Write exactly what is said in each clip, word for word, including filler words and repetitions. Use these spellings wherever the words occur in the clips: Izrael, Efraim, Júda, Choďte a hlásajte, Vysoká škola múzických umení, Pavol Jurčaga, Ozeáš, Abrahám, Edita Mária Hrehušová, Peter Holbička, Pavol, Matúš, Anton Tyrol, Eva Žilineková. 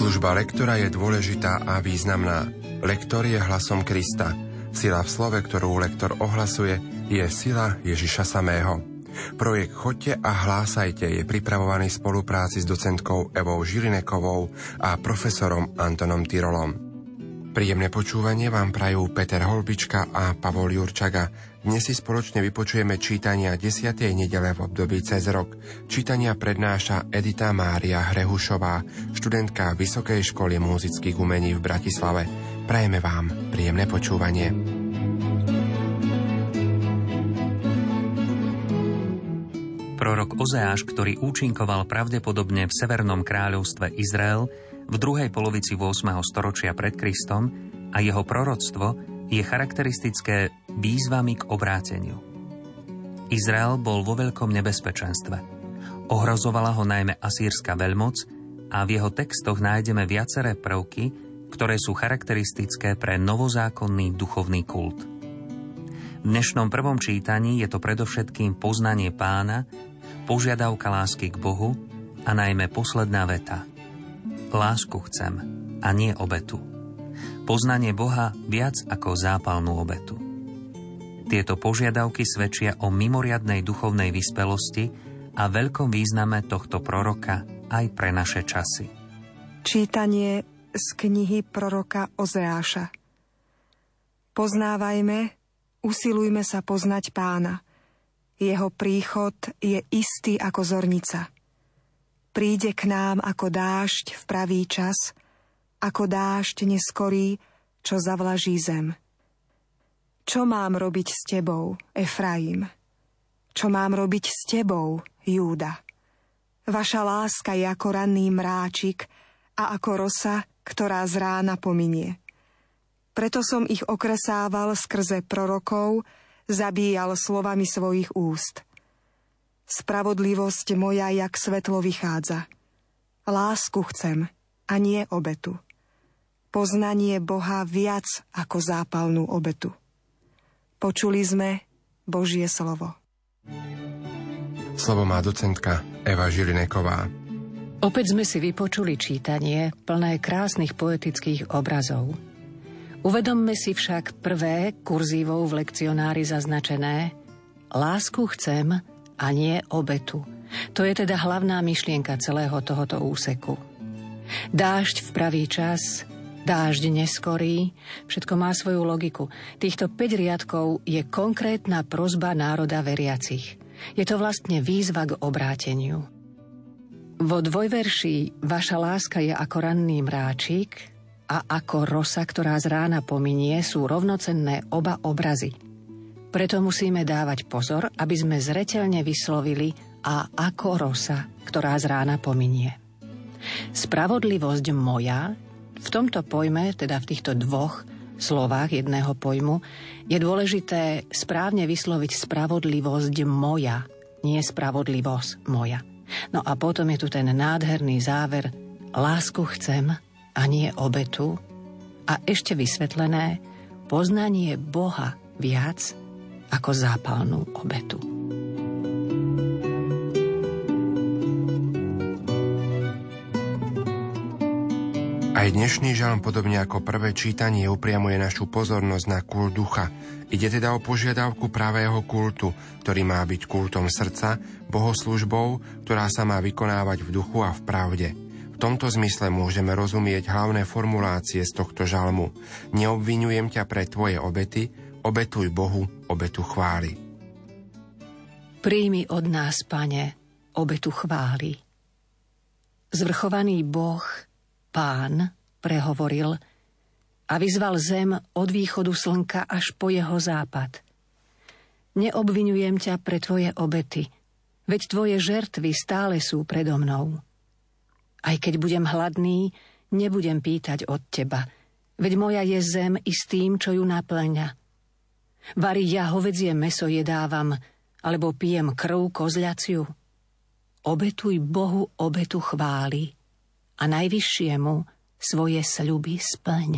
Služba lektora je dôležitá a významná. Lektor je hlasom Krista. Sila v slove, ktorú lektor ohlasuje, je sila Ježiša samého. Projekt Choďte a hlásajte je pripravovaný v spolupráci s docentkou Evou Žilinekovou a profesorom Antonom Tyrolom. Príjemné počúvanie vám prajú Peter Holbička a Pavol Jurčaga. Dnes si spoločne vypočujeme čítania desiatej nedele v období cez rok. Čítania prednáša Edita Mária Hrehušová, študentka Vysokej školy múzických umení v Bratislave. Prajeme vám príjemné počúvanie. Prorok Ozeáš, ktorý účinkoval pravdepodobne v Severnom kráľovstve Izrael v druhej polovici ôsmeho storočia pred Kristom, a jeho proroctvo je charakteristické výzvami k obráteniu. Izrael bol vo veľkom nebezpečenstve. Ohrozovala ho najmä asýrska veľmoc a v jeho textoch nájdeme viaceré prvky, ktoré sú charakteristické pre novozákonný duchovný kult. V dnešnom prvom čítaní je to predovšetkým poznanie Pána, požiadavka lásky k Bohu a najmä posledná veta. Lásku chcem a nie obetu. Poznanie Boha viac ako zápalnú obetu. Tieto požiadavky svedčia o mimoriadnej duchovnej vyspelosti a veľkom význame tohto proroka aj pre naše časy. Čítanie z knihy proroka Ozeáša. Poznávajme, usilujme sa poznať Pána. Jeho príchod je istý ako zornica. Príde k nám ako dážď v pravý čas, ako dážď neskorý, čo zavlaží zem. Čo mám robiť s tebou, Efraim? Čo mám robiť s tebou, Júda? Vaša láska je ako ranný mráčik a ako rosa, ktorá z rána pominie. Preto som ich okresával skrze prorokov, zabíjal slovami svojich úst. Spravodlivosť moja jak svetlo vychádza. Lásku chcem a nie obetu. Poznanie Boha viac ako zápalnú obetu. Počuli sme Božie slovo. Slovo má docentka Eva Žilineková. Opäť sme si vypočuli čítanie plné krásnych poetických obrazov. Uvedomme si však prvé kurzívou v lekcionári zaznačené Lásku chcem a nie obetu. To je teda hlavná myšlienka celého tohoto úseku. Dážď v pravý čas, dážď neskorý, všetko má svoju logiku. Týchto päť riadkov je konkrétna prosba národa veriacich. Je to vlastne výzva k obráteniu. Vo dvojverší Vaša láska je ako ranný mráčik a ako rosa, ktorá z rána pominie, sú rovnocenné oba obrazy. Preto musíme dávať pozor, aby sme zreteľne vyslovili a ako rosa, ktorá z rána pominie. Spravodlivosť moja, v tomto pojme, teda v týchto dvoch slovách jedného pojmu, je dôležité správne vysloviť spravodlivosť moja, nie spravodlivosť moja. No a potom je tu ten nádherný záver, lásku chcem a nie obetu, a ešte vysvetlené poznanie Boha viac ako zápalnú obetu. Aj dnešný žalm, podobne ako prvé čítanie, upriamuje našu pozornosť na kult ducha. Ide teda o požiadavku pravého kultu, ktorý má byť kultom srdca, bohoslúžbou, ktorá sa má vykonávať v duchu a v pravde. V tomto zmysle môžeme rozumieť hlavné formulácie z tohto žalmu. Neobvinujem ťa pre tvoje obety, obetuj Bohu, obetu chváli. Príjmi od nás, Pane, obetu chváli. Zvrchovaný Boh, Pán, prehovoril a vyzval zem od východu slnka až po jeho západ. Neobvinujem ťa pre tvoje obety, veď tvoje žertvy stále sú predo mnou. Aj keď budem hladný, nebudem pýtať od teba, veď moja je zem i s tým, čo ju naplňa. Vari ja hovedzie mäso jedávam, alebo pijem krv kozľaciu. Obetuj Bohu obetu chváli a najvyššiemu svoje sľuby splň.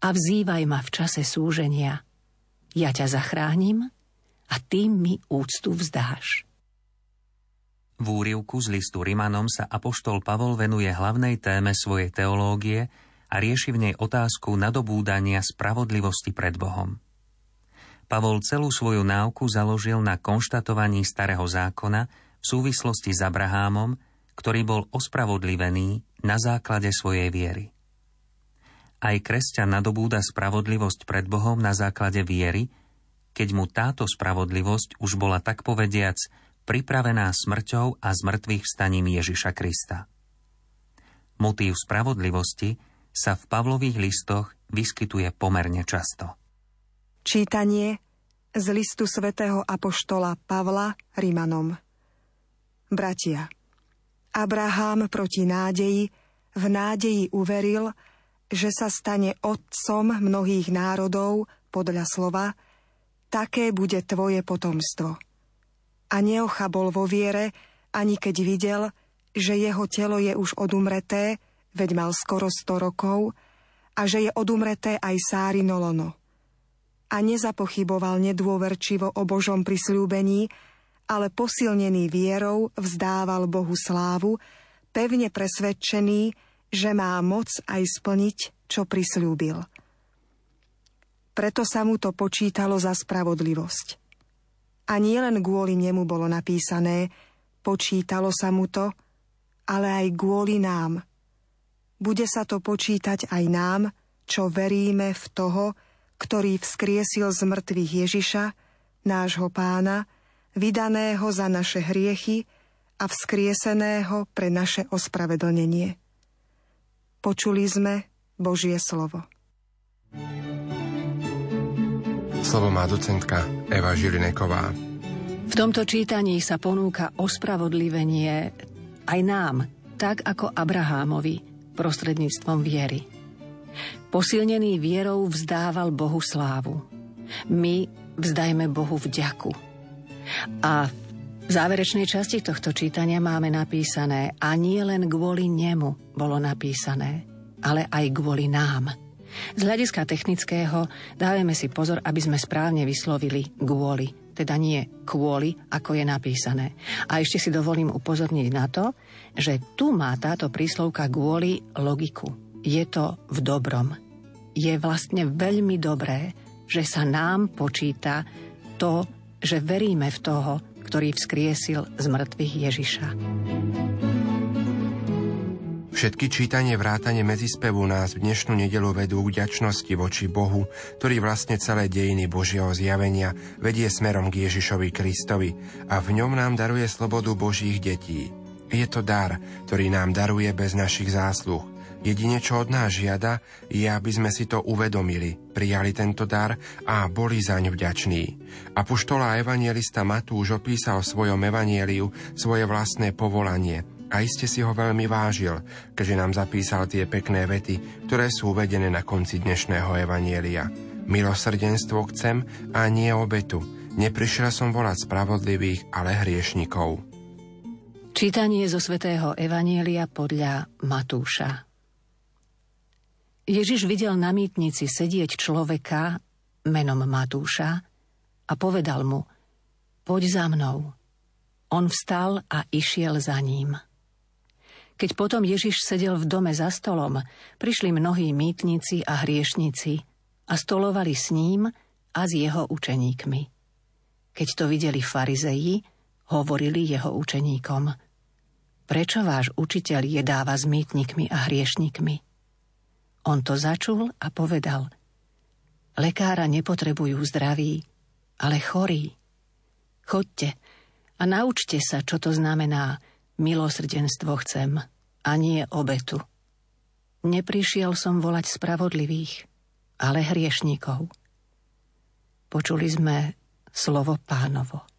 A vzývaj ma v čase súženia. Ja ťa zachránim a ty mi úctu vzdáš. V V úryvku z listu Rimanom sa apoštol Pavol venuje hlavnej téme svojej teológie a rieši v nej otázku nadobúdania spravodlivosti pred Bohom. Pavol celú svoju náuku založil na konštatovaní Starého zákona v súvislosti s Abrahámom, ktorý bol ospravodlivený na základe svojej viery. Aj kresťan nadobúda spravodlivosť pred Bohom na základe viery, keď mu táto spravodlivosť už bola tak povediac pripravená smrťou a zmŕtvychvstaním Ježiša Krista. Motív spravodlivosti sa v Pavlových listoch vyskytuje pomerne často. Čítanie z listu svätého apoštola Pavla Rimanom. Bratia, Abrahám proti nádeji v nádeji uveril, že sa stane otcom mnohých národov podľa slova, také bude tvoje potomstvo. A neochabol vo viere, ani keď videl, že jeho telo je už odumreté, veď mal skoro sto rokov, a že je odumreté aj Sárino lono. A nezapochyboval nedôverčivo o Božom prisľúbení, ale posilnený vierou vzdával Bohu slávu, pevne presvedčený, že má moc aj splniť, čo prisľúbil. Preto sa mu to počítalo za spravodlivosť. A nie len kvôli nemu bolo napísané, počítalo sa mu to, ale aj kvôli nám. Bude sa to počítať aj nám, čo veríme v toho, ktorý vzkriesil z mŕtvych Ježiša, nášho Pána, vydaného za naše hriechy a vzkrieseného pre naše ospravedlnenie. Počuli sme Božie slovo. Slovo má docentka Eva Žilineková. V tomto čítaní sa ponúka ospravodlivenie aj nám, tak ako Abrahámovi, prostredníctvom viery. Posilnený vierou vzdával Bohu slávu. My vzdajme Bohu vďaku. A v záverečnej časti tohto čítania máme napísané, a nie len kvôli nemu bolo napísané, ale aj kvôli nám. Z hľadiska technického dávame si pozor, aby sme správne vyslovili kvôli, teda nie kvôli, ako je napísané. A ešte si dovolím upozorniť na to, že tu má táto príslovka kvôli logiku. Je to v dobrom. Je vlastne veľmi dobré, že sa nám počíta to, že veríme v toho, ktorý vzkriesil z mŕtvych Ježiša. Všetky čítanie vrátane medzispevu nás v dnešnú nedeľu vedú k vďačnosti voči Bohu, ktorý vlastne celé dejiny Božieho zjavenia vedie smerom k Ježišovi Kristovi a v ňom nám daruje slobodu Božích detí. Je to dar, ktorý nám daruje bez našich zásluh. Jedine, čo od nás žiada, je, aby sme si to uvedomili, prijali tento dar a boli zaň vďační. Apoštol a evanjelista Matúš opísal v svojom evanjeliu svoje vlastné povolanie, a iste si ho veľmi vážil, keďže nám zapísal tie pekné vety, ktoré sú uvedené na konci dnešného evanjelia. Milosrdenstvo chcem a nie obetu. Neprišiel som volať spravodlivých, ale hriešnikov. Čítanie zo svätého evanjelia podľa Matúša. Ježiš videl na mýtnici sedieť človeka menom Matúša a povedal mu: Poď za mnou. On vstal a išiel za ním. Keď potom Ježiš sedel v dome za stolom, prišli mnohí mýtnici a hriešnici a stolovali s ním a s jeho učeníkmi. Keď to videli farizeji, hovorili jeho učeníkom: Prečo váš učiteľ jedáva s mýtnikmi a hriešnikmi? On to začul a povedal: Lekára nepotrebujú zdraví, ale chorí. Choďte a naučte sa, čo to znamená milosrdenstvo chcem a nie obetu. Neprišiel som volať spravodlivých, ale hriešnikov. Počuli sme slovo Pánovo.